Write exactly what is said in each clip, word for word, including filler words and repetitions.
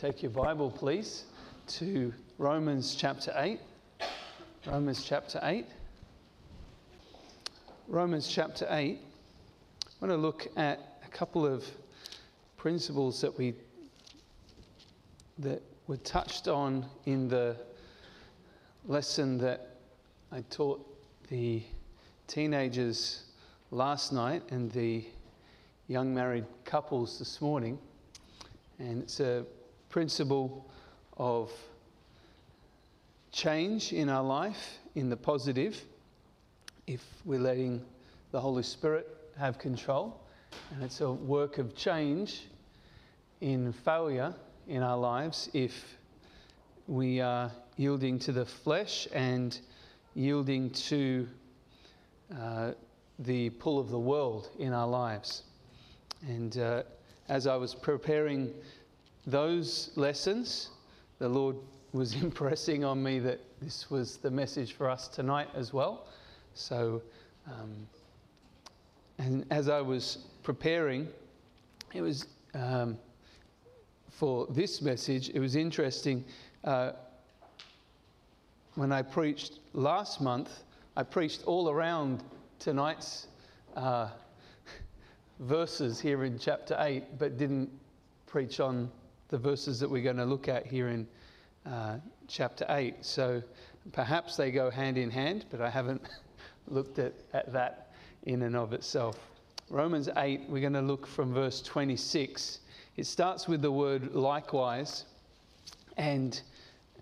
Take your Bible, please, to Romans chapter eight. Romans chapter eight. Romans chapter eight. I want to look at a couple of principles that we that were touched on in the lesson that I taught the teenagers last night and the young married couples this morning. And it's a principle of change in our life, in the positive, if we're letting the Holy Spirit have control. And it's a work of change in failure in our lives if we are yielding to the flesh and yielding to uh, the pull of the world in our lives. And uh, as I was preparing those lessons, the Lord was impressing on me that this was the message for us tonight as well. So, um, and as I was preparing, it was um, for this message, it was interesting. Uh, when I preached last month, I preached all around tonight's uh verses here in chapter eight, but didn't preach on the verses that we're going to look at here in uh, chapter eight. So perhaps they go hand in hand, but I haven't looked at, at that in and of itself. Romans eight, we're going to look from verse twenty-six. It starts with the word likewise, and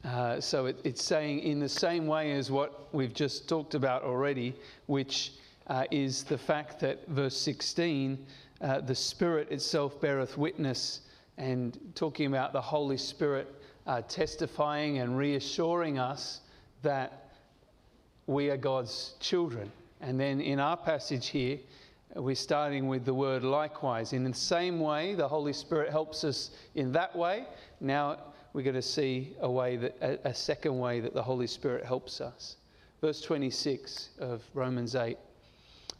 uh, so it, it's saying in the same way as what we've just talked about already, which Uh, is the fact that verse sixteen, uh, the Spirit itself beareth witness, and talking about the Holy Spirit uh, testifying and reassuring us that we are God's children. And then in our passage here, we're starting with the word likewise. In the same way, the Holy Spirit helps us in that way. Now we're going to see a way that a, a second way that the Holy Spirit helps us. Verse twenty-six of Romans eight.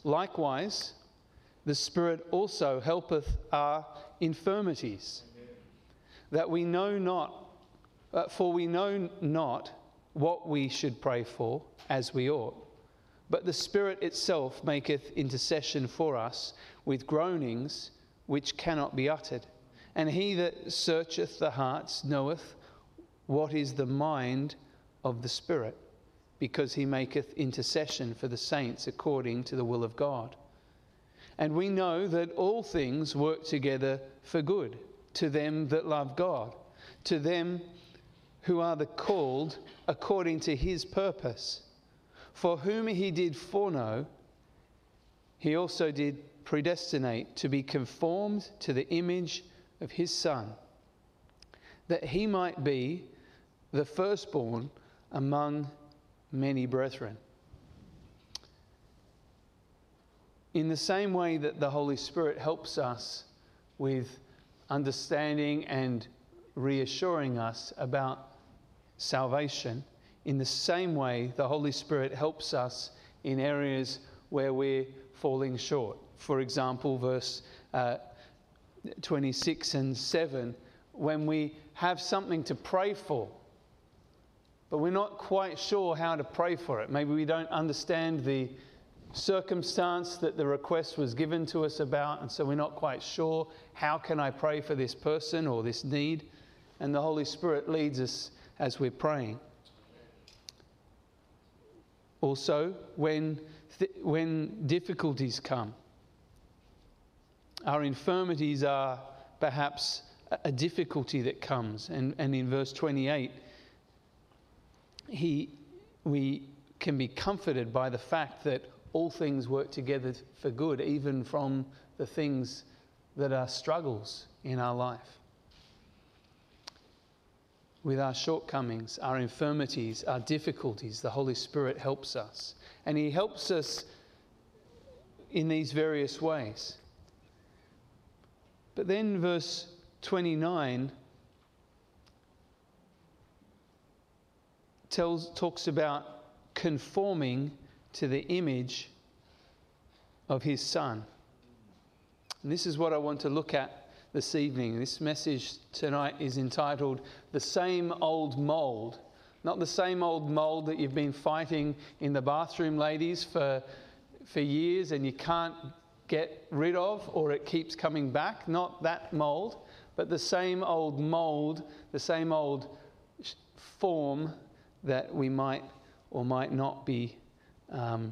Likewise, the Spirit also helpeth our infirmities, that we know not, uh, for we know not what we should pray for as we ought. But the Spirit itself maketh intercession for us with groanings which cannot be uttered. And he that searcheth the hearts knoweth what is the mind of the Spirit, because he maketh intercession for the saints according to the will of God. And we know that all things work together for good, to them that love God, to them who are the called according to his purpose. For whom he did foreknow, he also did predestinate to be conformed to the image of his Son, that he might be the firstborn among many brethren. In the same way that the Holy Spirit helps us with understanding and reassuring us about salvation, in the same way the Holy Spirit helps us in areas where we're falling short. For example, verse uh, twenty-six and seven, when we have something to pray for, but we're not quite sure how to pray for it. Maybe we don't understand the circumstance that the request was given to us about, and so we're not quite sure, how can I pray for this person or this need? And the Holy Spirit leads us as we're praying. Also, when, th- when difficulties come, our infirmities are perhaps a difficulty that comes. And, and in verse twenty-eight, He, we can be comforted by the fact that all things work together for good, even from the things that are struggles in our life. With our shortcomings, our infirmities, our difficulties, the Holy Spirit helps us. And he helps us in these various ways. But then verse twenty-nine Tells, talks about conforming to the image of his Son. And this is what I want to look at this evening. This message tonight is entitled, The Same Old Mold. Not the same old mold that you've been fighting in the bathroom, ladies, for, for years and you can't get rid of, or it keeps coming back. Not that mold, but the same old mold, the same old form that we might or might not be um,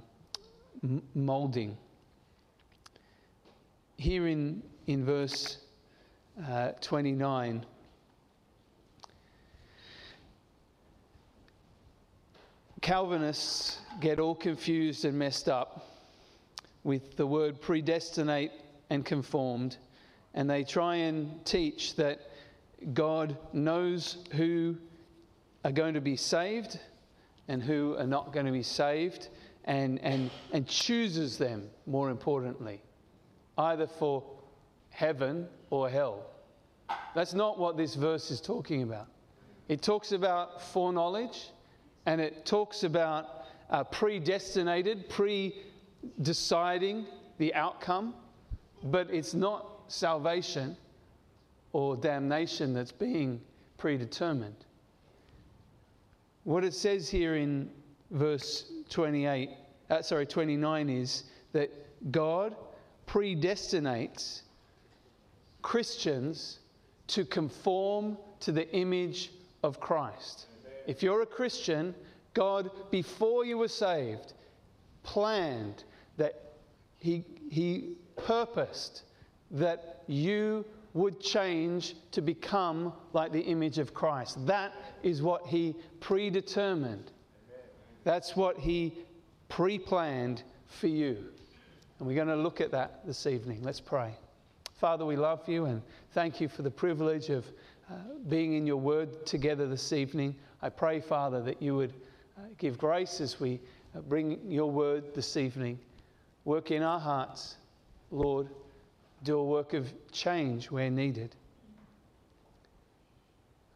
molding. Here in, in verse uh, twenty-nine, Calvinists get all confused and messed up with the word predestinate and conformed, and they try and teach that God knows who are going to be saved and who are not going to be saved, and, and, and chooses them, more importantly, either for heaven or hell. That's not what this verse is talking about. It talks about foreknowledge, and it talks about uh, predestinated, pre-deciding the outcome, but it's not salvation or damnation that's being predetermined. What it says here in verse twenty-eight, uh, sorry, twenty-nine is that God predestinates Christians to conform to the image of Christ. If you're a Christian, God, before you were saved, planned that he, he purposed that you would change to become like the image of Christ. That is what he predetermined. That's what he pre-planned for you. And we're going to look at that this evening. Let's pray. Father, we love you and thank you for the privilege of Uh, being in your word together this evening. I pray, Father, that you would uh, give grace as we uh, bring your word this evening. Work in our hearts, Lord. Do a work of change where needed.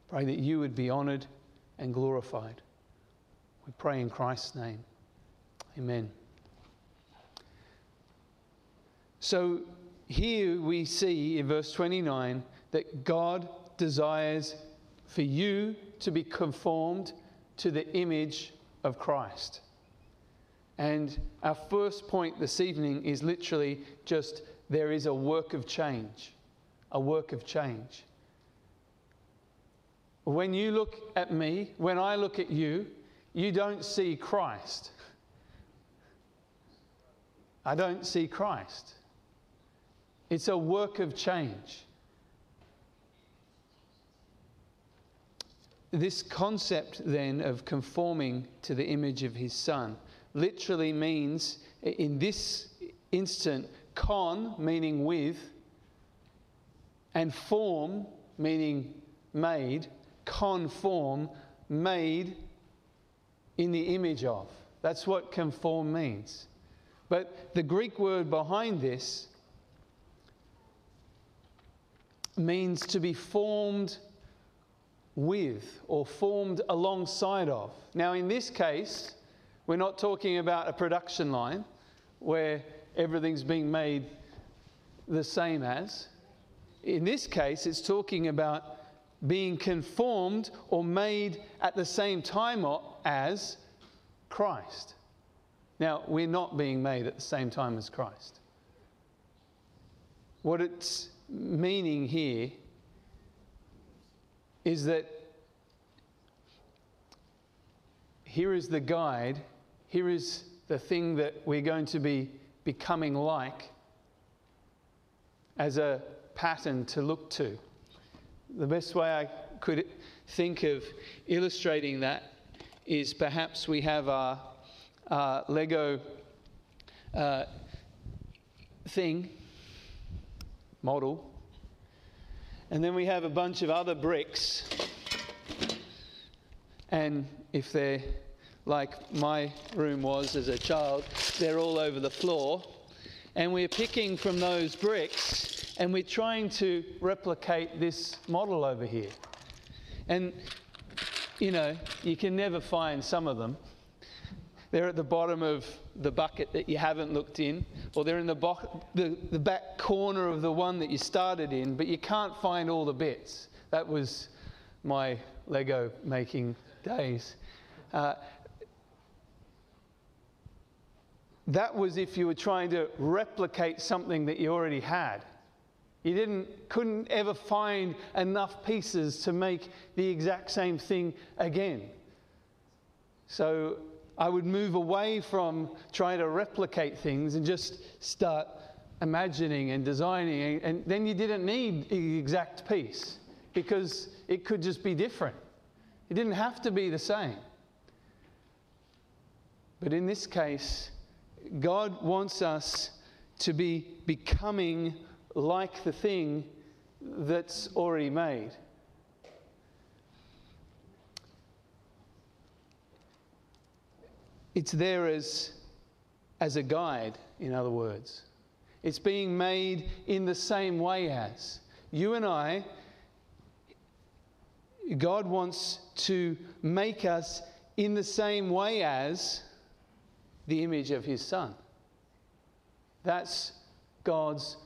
Pray that you would be honoured and glorified. We pray in Christ's name. Amen. So here we see in verse twenty-nine that God desires for you to be conformed to the image of Christ. And our first point this evening is literally just there is a work of change, a work of change. When you look at me, when I look at you, you don't see Christ. I don't see Christ. It's a work of change. This concept then of conforming to the image of his son literally means, in this instant, con meaning with and form meaning made, conform, made in the image of. That's what conform means. But the Greek word behind this means to be formed with or formed alongside of. Now, in this case, we're not talking about a production line where everything's being made the same as. In this case, it's talking about being conformed or made at the same time as Christ. Now, we're not being made at the same time as Christ. What it's meaning here is that here is the guide, here is the thing that we're going to be becoming like as a pattern to look to. The best way I could think of illustrating that is perhaps we have our, our Lego uh, thing, model, and then we have a bunch of other bricks. And if they're like my room was as a child, they're all over the floor. And we're picking from those bricks and we're trying to replicate this model over here. And, you know, you can never find some of them. They're at the bottom of the bucket that you haven't looked in, or they're in the, the, the back corner of the one that you started in, but you can't find all the bits. That was my Lego making days. Uh, that was if you were trying to replicate something that you already had. You didn't, couldn't ever find enough pieces to make the exact same thing again. So I would move away from trying to replicate things and just start imagining and designing. And then you didn't need the exact piece because it could just be different. It didn't have to be the same. But in this case, God wants us to be becoming like the thing that's already made. It's there as, as a guide, in other words. It's being made in the same way as. You and I, God wants to make us in the same way as the image of His Son. That's God's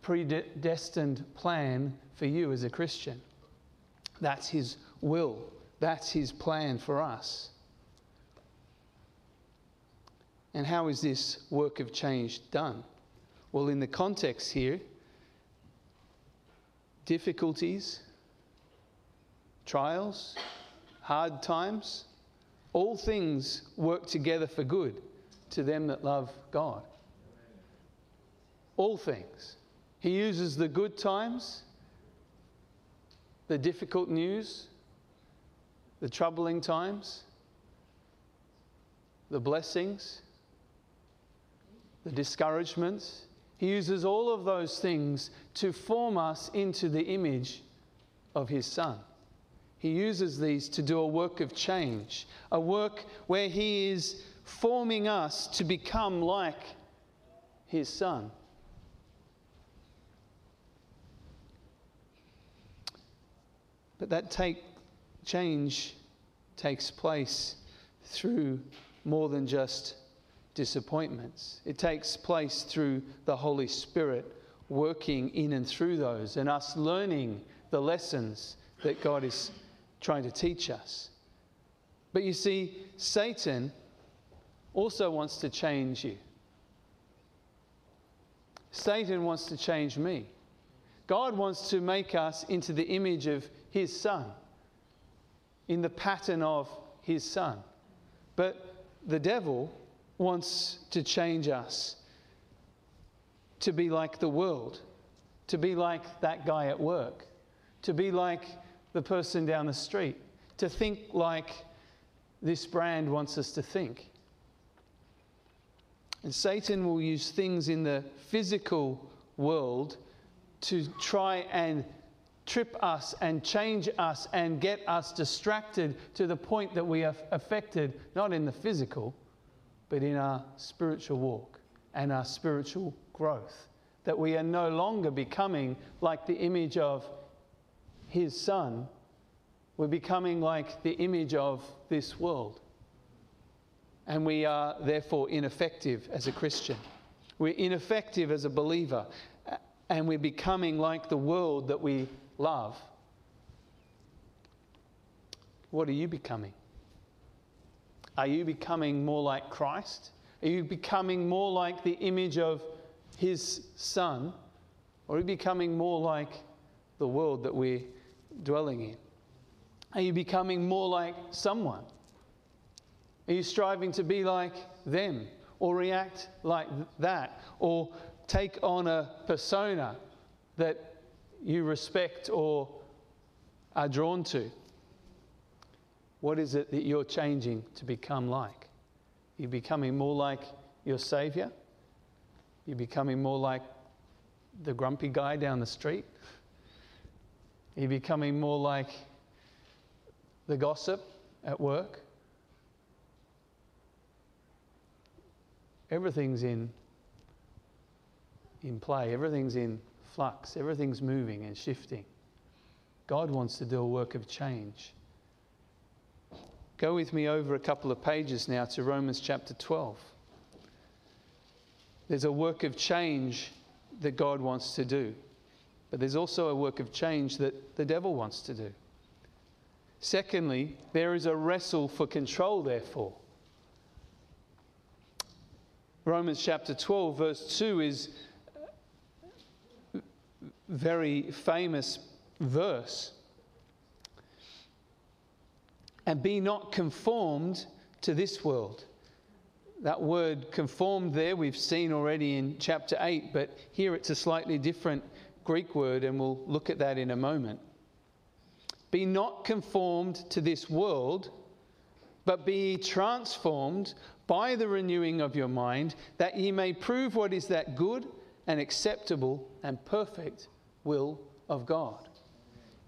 predestined plan for you as a Christian. That's His will. That's His plan for us. And how is this work of change done? Well, in the context here, difficulties, trials, hard times, all things work together for good to them that love God. All things. He uses the good times, the difficult news, the troubling times, the blessings, the discouragements. He uses all of those things to form us into the image of His Son. He uses these to do a work of change, a work where He is forming us to become like His Son. But that take, change takes place through more than just disappointments. It takes place through the Holy Spirit working in and through those, and us learning the lessons that God is trying to teach us. But you see, Satan also wants to change you. Satan wants to change me. God wants to make us into the image of His Son, in the pattern of His Son. But the devil wants to change us to be like the world, to be like that guy at work, to be like the person down the street, to think like this brand wants us to think. And Satan will use things in the physical world to try and trip us and change us and get us distracted to the point that we are affected, not in the physical, but in our spiritual walk and our spiritual growth, that we are no longer becoming like the image of His Son. We're becoming like the image of this world. And we are therefore ineffective as a Christian. We're ineffective as a believer. And we're becoming like the world that we love. What are you becoming? Are you becoming more like Christ? Are you becoming more like the image of His Son? Or are you becoming more like the world that we're dwelling in? Are you becoming more like someone? Are you striving to be like them or react like that or take on a persona that you respect or are drawn to? What is it that you're changing to become like? You're becoming more like your Saviour? You're becoming more like the grumpy guy down the street? You're becoming more like the gossip at work? Everything's in, in play. Everything's in flux. Everything's moving and shifting. God wants to do a work of change. Go with me over a couple of pages now to Romans chapter twelve. There's a work of change that God wants to do. But there's also a work of change that the devil wants to do. Secondly, there is a wrestle for control, therefore. Romans chapter twelve, verse two is a very famous verse. And be not conformed to this world. That word conformed there we've seen already in chapter eight, but here it's a slightly different Greek word, and we'll look at that in a moment. Be not conformed to this world, but be transformed by the renewing of your mind, that ye may prove what is that good and acceptable and perfect will of God.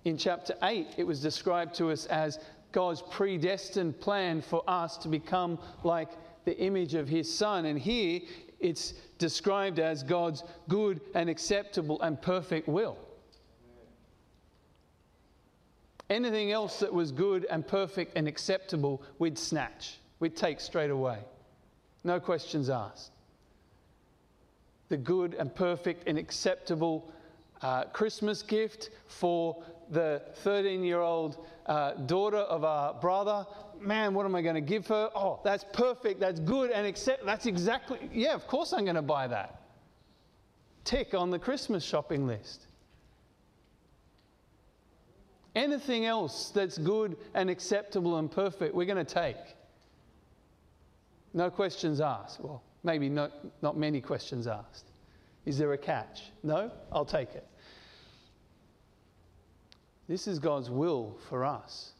In chapter eight, it was described to us as God's predestined plan for us to become like the image of his Son. And here it's described as God's good and acceptable and perfect will. Anything else that was good and perfect and acceptable, we'd snatch. We'd take straight away. No questions asked. The good and perfect and acceptable uh, Christmas gift for the thirteen-year-old uh, daughter of our brother. Man, what am I going to give her? Oh, that's perfect. That's good and accept. That's exactly, yeah, of course I'm going to buy that. Tick on the Christmas shopping list. Anything else that's good and acceptable and perfect, we're going to take. No questions asked. Well, maybe not, not many questions asked. Is there a catch? No? I'll take it. This is God's will for us,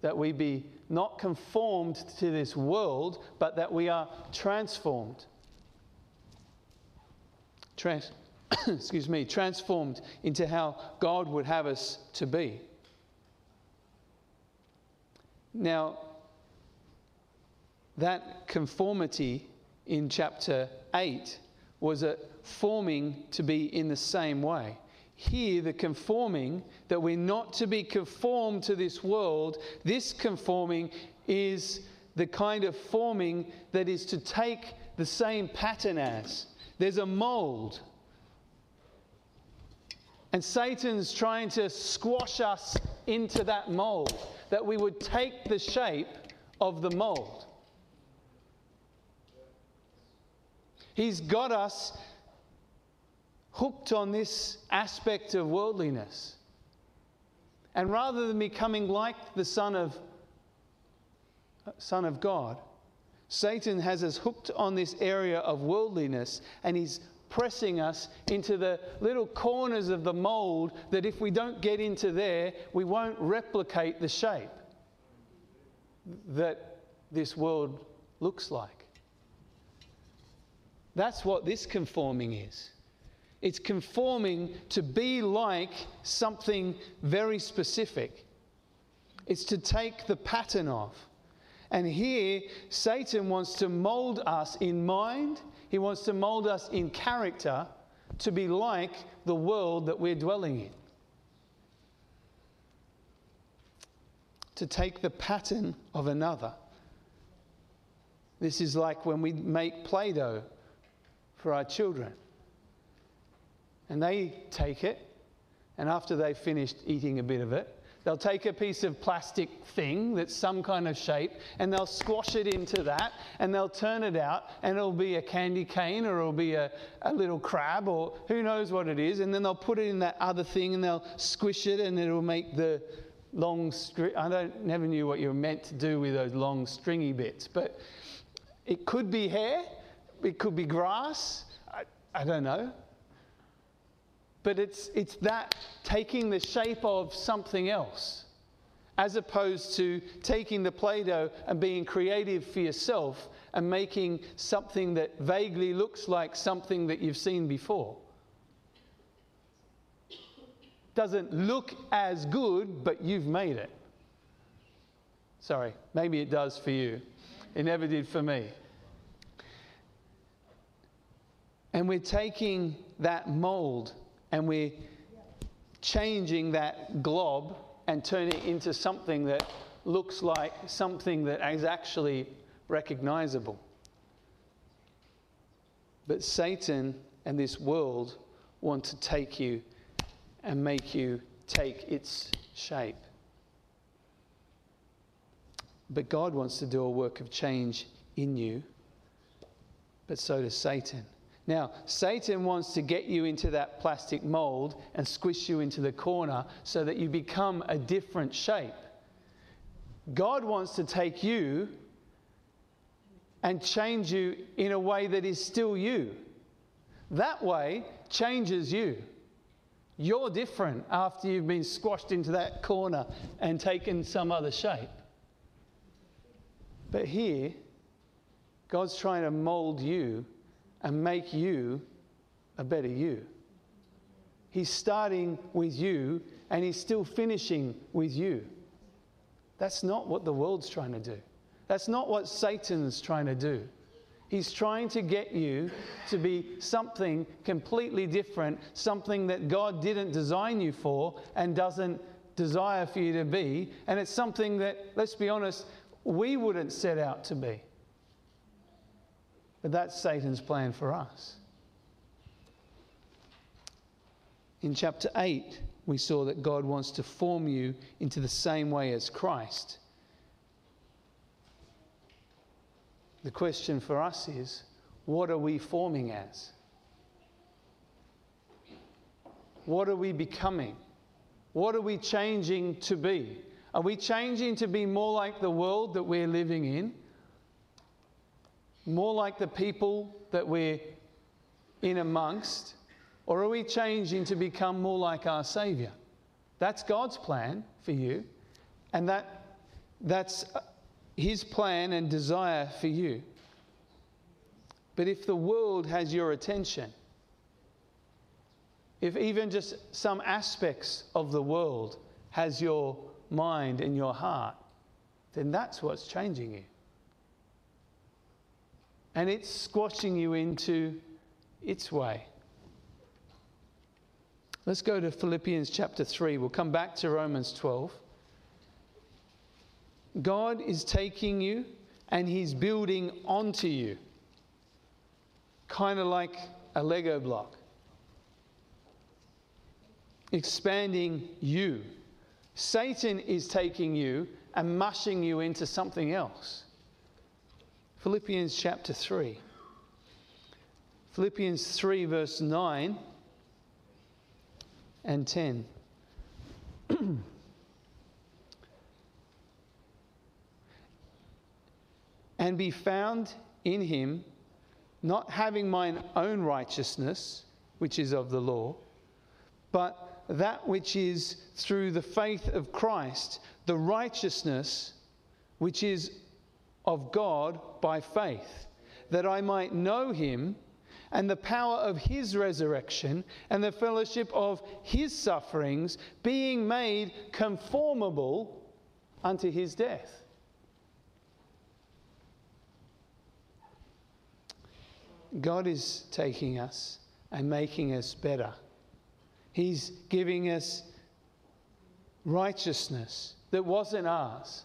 that we be not conformed to this world, but that we are transformed. Trans- excuse me, transformed into how God would have us to be. Now, that conformity in chapter eight was a forming to be in the same way. Here, the conforming, that we're not to be conformed to this world, this conforming is the kind of forming that is to take the same pattern as. There's a mold. And Satan's trying to squash us into that mold, that we would take the shape of the mold. He's got us hooked on this aspect of worldliness. And rather than becoming like the Son of, Son of God, Satan has us hooked on this area of worldliness, and he's pressing us into the little corners of the mold that if we don't get into there, we won't replicate the shape that this world looks like. That's what this conforming is. It's conforming to be like something very specific. It's to take the pattern of. And here, Satan wants to mold us in mind. He wants to mold us in character to be like the world that we're dwelling in. To take the pattern of another. This is like when we make Play-Doh for our children. And they take it, and after they've finished eating a bit of it, they'll take a piece of plastic thing that's some kind of shape, and they'll squash it into that, and they'll turn it out, and it'll be a candy cane, or it'll be a, a little crab, or who knows what it is, and then they'll put it in that other thing, and they'll squish it, and it'll make the long string. I don't, never knew what you were meant to do with those long stringy bits, but it could be hair, it could be grass, I, I don't know. But it's, it's that taking the shape of something else, as opposed to taking the Play-Doh and being creative for yourself and making something that vaguely looks like something that you've seen before. Doesn't look as good, but you've made it. Sorry, maybe it does for you. It never did for me. And we're taking that mold and we're changing that glob and turning it into something that looks like something that is actually recognizable. But Satan and this world want to take you and make you take its shape. But God wants to do a work of change in you. But so does Satan. Now, Satan wants to get you into that plastic mold and squish you into the corner so that you become a different shape. God wants to take you and change you in a way that is still you. That way changes you. You're different after you've been squashed into that corner and taken some other shape. But here, God's trying to mold you and make you a better you. He's starting with you and he's still finishing with you. That's not what the world's trying to do. That's not what Satan's trying to do. He's trying to get you to be something completely different, something that God didn't design you for and doesn't desire for you to be. And it's something that, let's be honest, we wouldn't set out to be. But that's Satan's plan for us. In chapter eight, we saw that God wants to form you into the same way as Christ. The question for us is, what are we forming as? What are we becoming? What are we changing to be? Are we changing to be more like the world that we're living in? More like the people that we're in amongst? Or are we changing to become more like our Saviour? That's God's plan for you. And that that's his plan and desire for you. But if the world has your attention, if even just some aspects of the world has your mind and your heart, then that's what's changing you. And it's squashing you into its way. Let's go to Philippians chapter three. We'll come back to Romans twelve. God is taking you and he's building onto you. Kind of like a Lego block. Expanding you. Satan is taking you and mushing you into something else. Philippians chapter three. Philippians three verse nine and ten. And be found in him, not having mine own righteousness, which is of the law, but that which is through the faith of Christ, the righteousness which is of God by faith, that I might know him and the power of his resurrection and the fellowship of his sufferings, being made conformable unto his death. God is taking us and making us better. He's giving us righteousness that wasn't ours.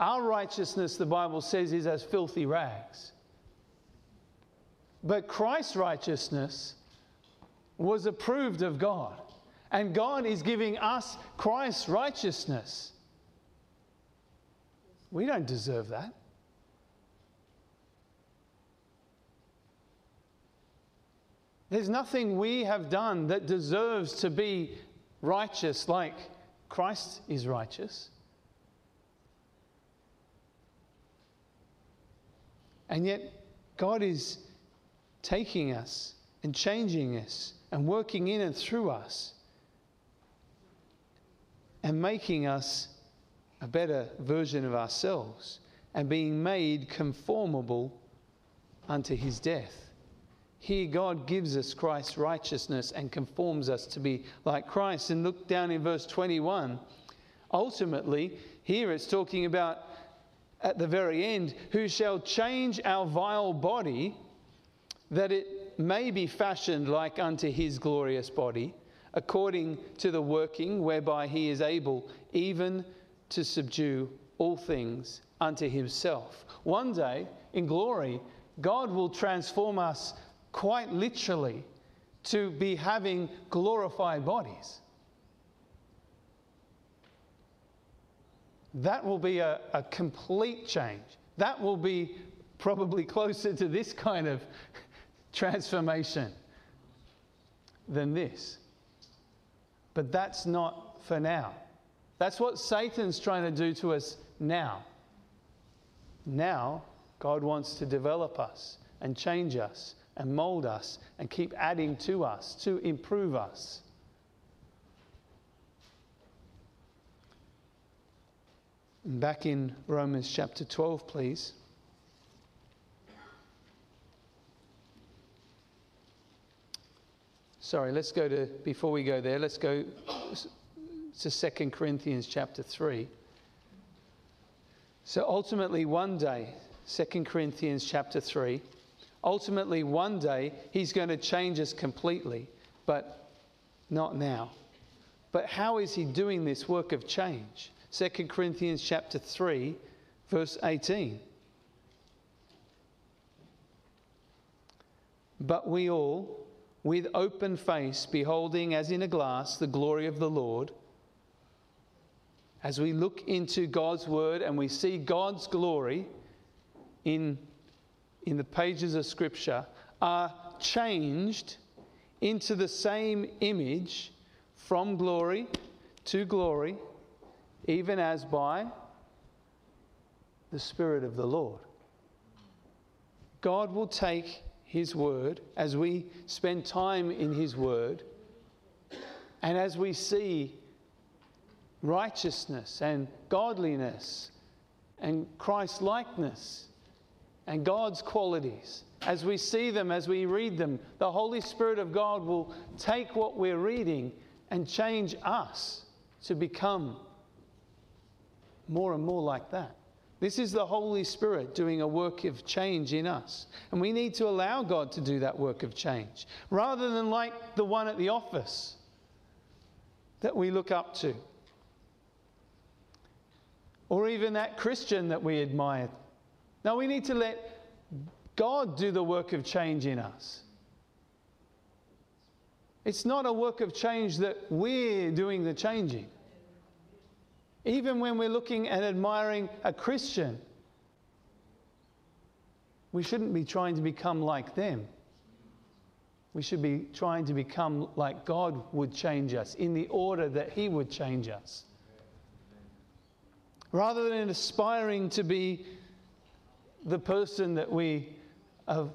Our righteousness, the Bible says, is as filthy rags. But Christ's righteousness was approved of God. And God is giving us Christ's righteousness. We don't deserve that. There's nothing we have done that deserves to be righteous like Christ is righteous. And yet God is taking us and changing us and working in and through us and making us a better version of ourselves and being made conformable unto his death. Here God gives us Christ's righteousness and conforms us to be like Christ. And look down in verse twenty-one. Ultimately, here it's talking about at the very end, who shall change our vile body, that it may be fashioned like unto his glorious body, according to the working whereby he is able even to subdue all things unto himself. One day in glory, God will transform us quite literally to be having glorified bodies. That will be a, a complete change. That will be probably closer to this kind of transformation than this. But that's not for now. That's what Satan's trying to do to us now. Now, God wants to develop us and change us and mold us and keep adding to us to improve us. Back in Romans chapter twelve, please. Sorry, let's go to, before we go there, let's go to Second Corinthians chapter three. So ultimately one day, Second Corinthians chapter three, ultimately one day he's going to change us completely, but not now. But how is he doing this work of change? Second Corinthians chapter three, verse eighteen. But we all, with open face, beholding as in a glass the glory of the Lord, as we look into God's word and we see God's glory in, in the pages of Scripture, are changed into the same image from glory to glory, even as by the Spirit of the Lord. God will take His Word as we spend time in His Word and as we see righteousness and godliness and Christ-likeness and God's qualities. As we see them, as we read them, the Holy Spirit of God will take what we're reading and change us to become more and more like that. This is the Holy Spirit doing a work of change in us. And we need to allow God to do that work of change, rather than like the one at the office that we look up to, or even that Christian that we admire. No, we need to let God do the work of change in us. It's not a work of change that we're doing the changing. Even when we're looking and admiring a Christian, we shouldn't be trying to become like them. We should be trying to become like God would change us, in the order that He would change us. Rather than aspiring to be the person that we, uh,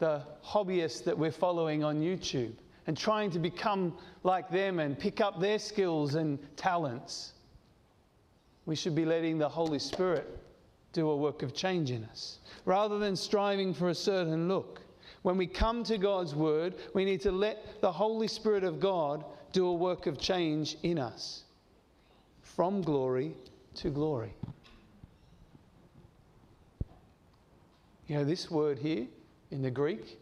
the hobbyist that we're following on YouTube, and trying to become like them and pick up their skills and talents. We should be letting the Holy Spirit do a work of change in us, rather than striving for a certain look. When we come to God's Word, we need to let the Holy Spirit of God do a work of change in us, from glory to glory. You know, this word here in the Greek,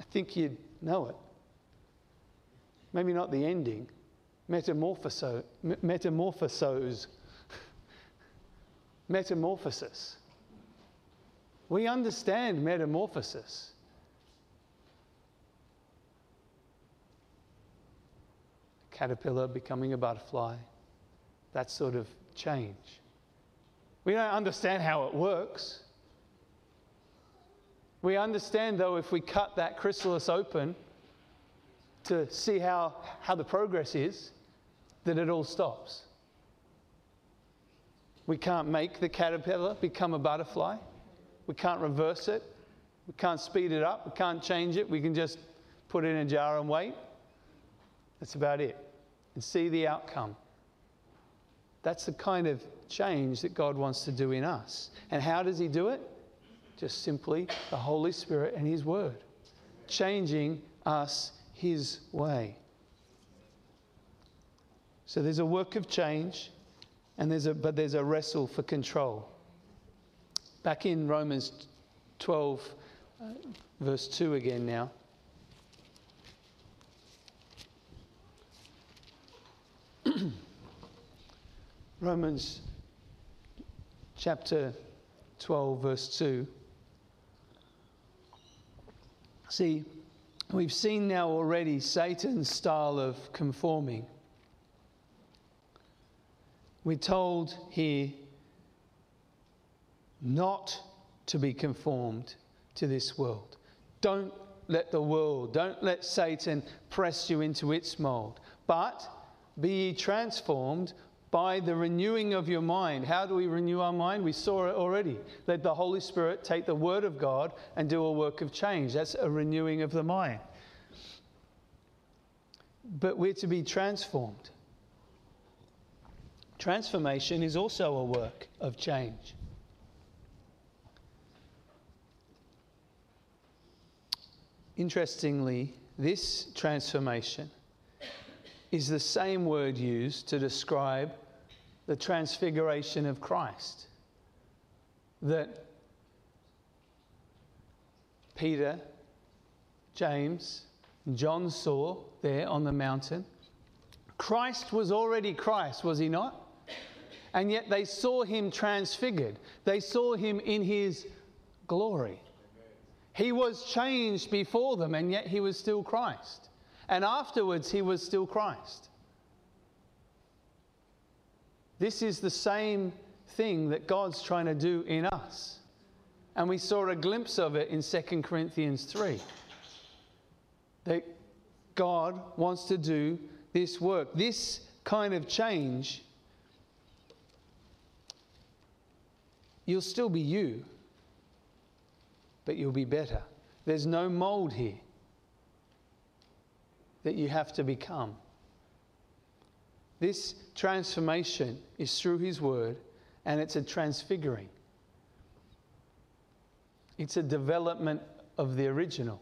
I think you'd know it. Maybe not the ending. Metamorphoso, metamorphosos, metamorphosis. We understand metamorphosis. A caterpillar becoming a butterfly, that sort of change. We don't understand how it works. We understand, though, if we cut that chrysalis open to see how, how the progress is, that it all stops. We can't make the caterpillar become a butterfly. We can't reverse it. We can't speed it up. We can't change it. We can just put it in a jar and wait. That's about it. And see the outcome. That's the kind of change that God wants to do in us. And how does He do it? Just simply the Holy Spirit and His Word, changing us His way. So there's a work of change, and there's a, but there's a wrestle for control. Back in Romans twelve, uh, verse two again now. Romans chapter twelve, verse two. See, we've seen now already Satan's style of conforming. We're told here not to be conformed to this world. Don't let the world, don't let Satan press you into its mold, but be ye transformed by the renewing of your mind. How do we renew our mind? We saw it already. Let the Holy Spirit take the Word of God and do a work of change. That's a renewing of the mind. But we're to be transformed. Transformation is also a work of change. Interestingly, this transformation is the same word used to describe the transfiguration of Christ that Peter, James, and John saw there on the mountain. Christ was already Christ, was he not? And yet they saw him transfigured. They saw him in his glory. He was changed before them, and yet he was still Christ. And afterwards, he was still Christ. This is the same thing that God's trying to do in us. And we saw a glimpse of it in Second Corinthians three. That God wants to do this work. This kind of change, you'll still be you, but you'll be better. There's no mold here that you have to become. This transformation is through his word, and it's a transfiguring. It's a development of the original.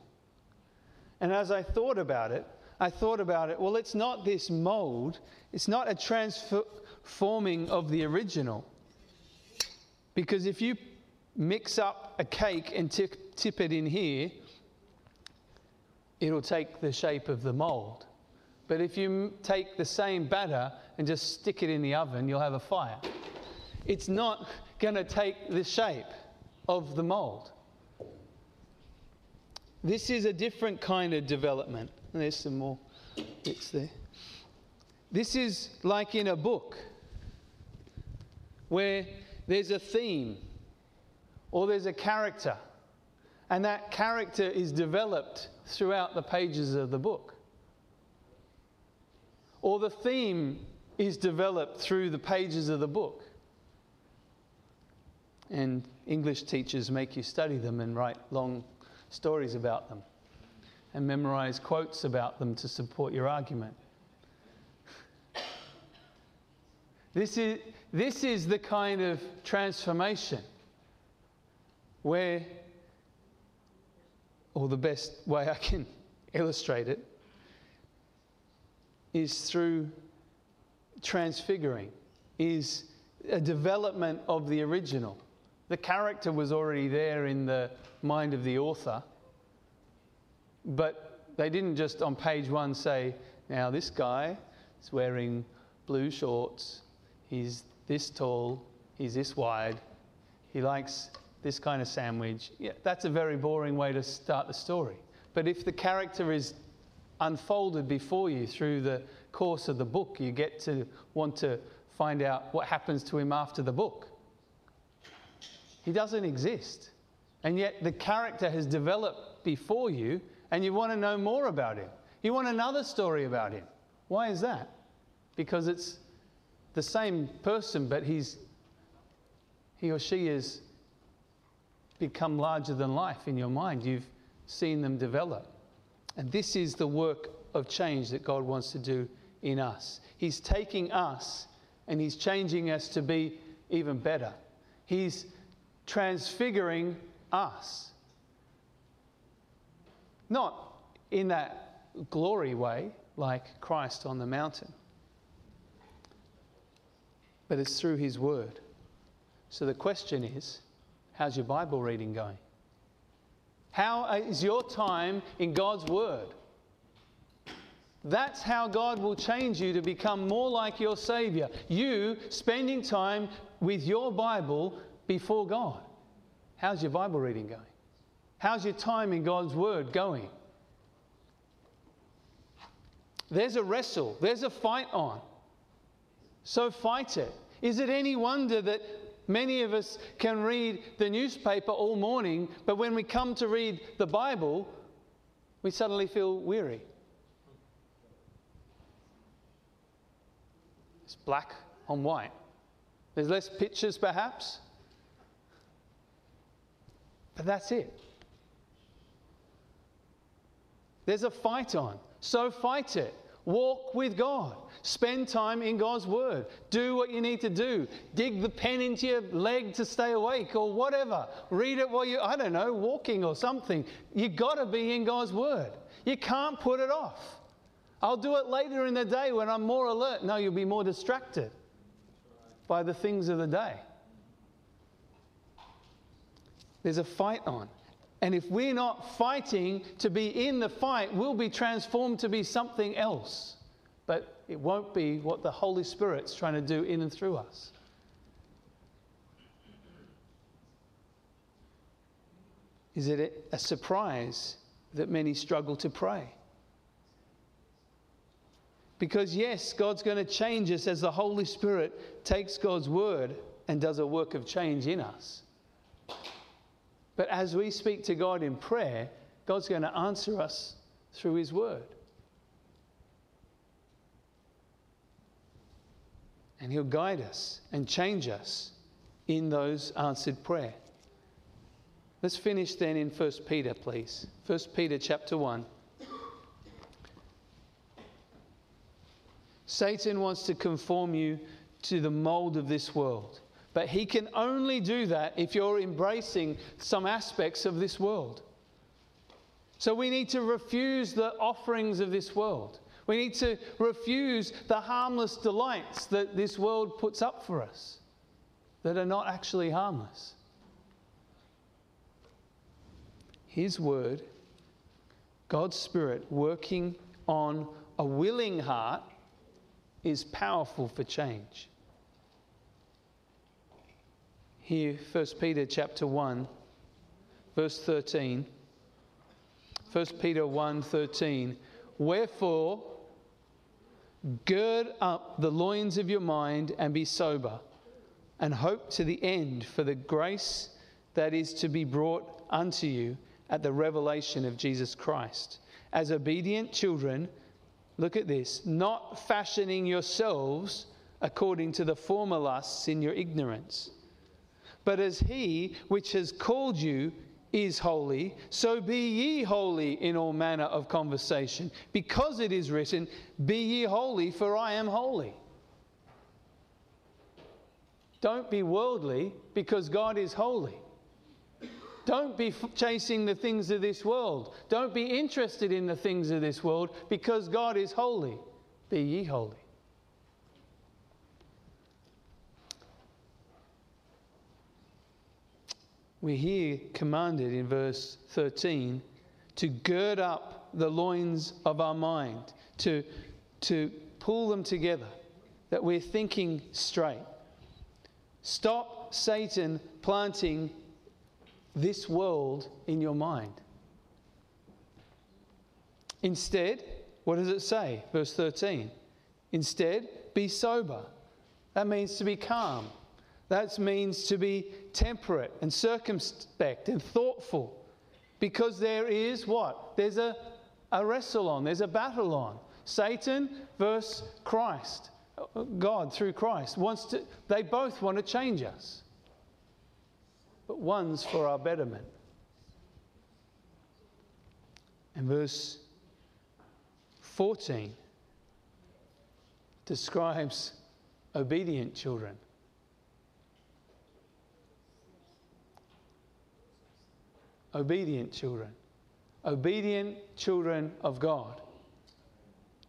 And as I thought about it, I thought about it, well, it's not this mold. It's not a transforming of the original. Because if you mix up a cake and tip, tip it in here, it'll take the shape of the mold. But if you take the same batter and just stick it in the oven, you'll have a fire. It's not going to take the shape of the mold. This is a different kind of development. And there's some more bits there. This is like in a book where there's a theme or there's a character, and that character is developed throughout the pages of the book. Or the theme is developed through the pages of the book. And English teachers make you study them and write long stories about them and memorize quotes about them to support your argument. This is, this is the kind of transformation where, or the best way I can illustrate it, is through transfiguring, is a development of the original. The character was already there in the mind of the author, but they didn't just on page one say, now this guy is wearing blue shorts, he's this tall, he's this wide, he likes this kind of sandwich. Yeah, that's a very boring way to start the story. But if the character is unfolded before you through the course of the book, you get to want to find out what happens to him after the book. He doesn't exist. And yet the character has developed before you, and you want to know more about him. You want another story about him. Why is that? Because it's the same person, but he's, he or she is become larger than life in your mind. You've seen them develop. And this is the work of change that God wants to do in us. He's taking us and he's changing us to be even better. He's transfiguring us. Not in that glory way, like Christ on the mountain, but it's through his word. So the question is, how's your Bible reading going? How is your time in God's Word? That's how God will change you to become more like your Savior. You spending time with your Bible before God. How's your Bible reading going? How's your time in God's Word going? There's a wrestle. There's a fight on. So fight it. Is it any wonder that many of us can read the newspaper all morning, but when we come to read the Bible, we suddenly feel weary? It's black on white. There's less pictures, perhaps. But that's it. There's a fight on. So fight it. Walk with God. Spend time in God's Word. Do what you need to do. Dig the pen into your leg to stay awake or whatever. Read it while you're, I don't know, walking or something. You've got to be in God's Word. You can't put it off. I'll do it later in the day when I'm more alert. No, you'll be more distracted by the things of the day. There's a fight on. And if we're not fighting to be in the fight, we'll be transformed to be something else. But it won't be what the Holy Spirit's trying to do in and through us. Is it a surprise that many struggle to pray? Because yes, God's going to change us as the Holy Spirit takes God's Word and does a work of change in us. But as we speak to God in prayer, God's going to answer us through His Word. And He'll guide us and change us in those answered prayer. Let's finish then in First Peter, please. First Peter chapter one. Satan wants to conform you to the mold of this world. But he can only do that if you're embracing some aspects of this world. So we need to refuse the offerings of this world. We need to refuse the harmless delights that this world puts up for us that are not actually harmless. His Word, God's Spirit working on a willing heart, is powerful for change. Here, First Peter chapter one, verse thirteen. First Peter one, thirteen. Wherefore, gird up the loins of your mind and be sober, and hope to the end for the grace that is to be brought unto you at the revelation of Jesus Christ. As obedient children, look at this, not fashioning yourselves according to the former lusts in your ignorance. But as He which has called you is holy, so be ye holy in all manner of conversation. Because it is written, be ye holy, for I am holy. Don't be worldly, because God is holy. Don't be f- chasing the things of this world. Don't be interested in the things of this world, because God is holy. Be ye holy. We're here commanded in verse thirteen to gird up the loins of our mind, to, to pull them together, that we're thinking straight. Stop Satan planting this world in your mind. Instead, what does it say? Verse thirteen. Instead, be sober. That means to be calm. That means to be temperate and circumspect and thoughtful, because there is what? There's a, a wrestle on. There's a battle on. Satan versus Christ. God through Christ wants to, they both want to change us. But one's for our betterment. And verse fourteen describes obedient children. Obedient children. Obedient children of God.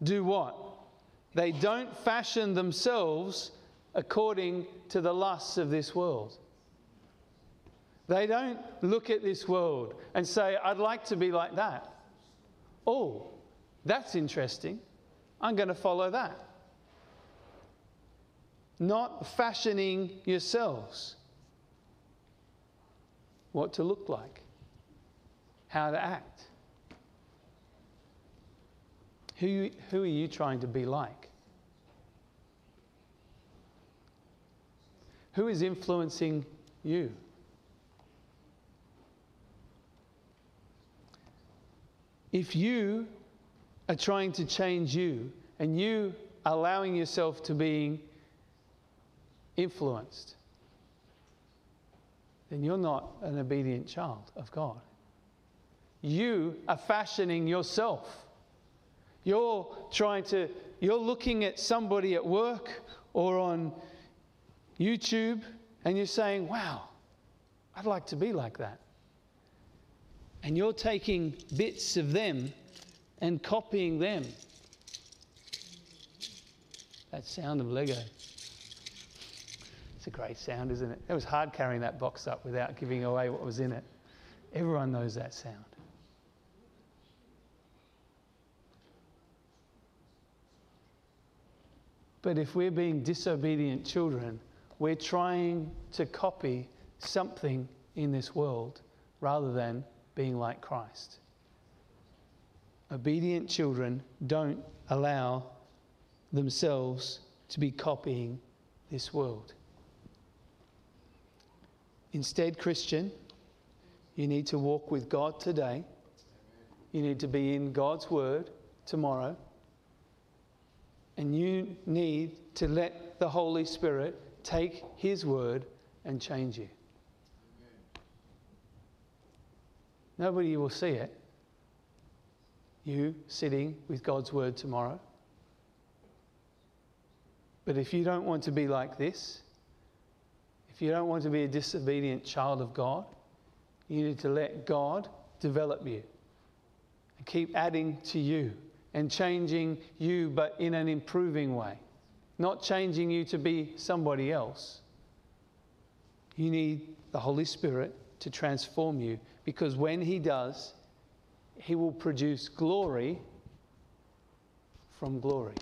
Do what? They don't fashion themselves according to the lusts of this world. They don't look at this world and say, I'd like to be like that. Oh, that's interesting. I'm going to follow that. Not fashioning yourselves. what to look like, how to act. Who, who are you trying to be like? Who is influencing you? If you are trying to change you and you are allowing yourself to being influenced, then you're not an obedient child of God. You are fashioning yourself. You're trying to, you're looking at somebody at work or on YouTube and you're saying, wow, I'd like to be like that. And you're taking bits of them and copying them. That sound of Lego. It's a great sound, isn't it? It was hard carrying that box up without giving away what was in it. Everyone knows that sound. But if we're being disobedient children, we're trying to copy something in this world rather than being like Christ. Obedient children don't allow themselves to be copying this world. Instead, Christian, you need to walk with God today. You need to be in God's Word tomorrow. And you need to let the Holy Spirit take His Word and change you. Nobody will see it. You sitting with God's Word tomorrow. But if you don't want to be like this, if you don't want to be a disobedient child of God, you need to let God develop you and keep adding to you and changing you, but in an improving way. Not changing you to be somebody else. You need the Holy Spirit to transform you, because when He does, He will produce glory from glory.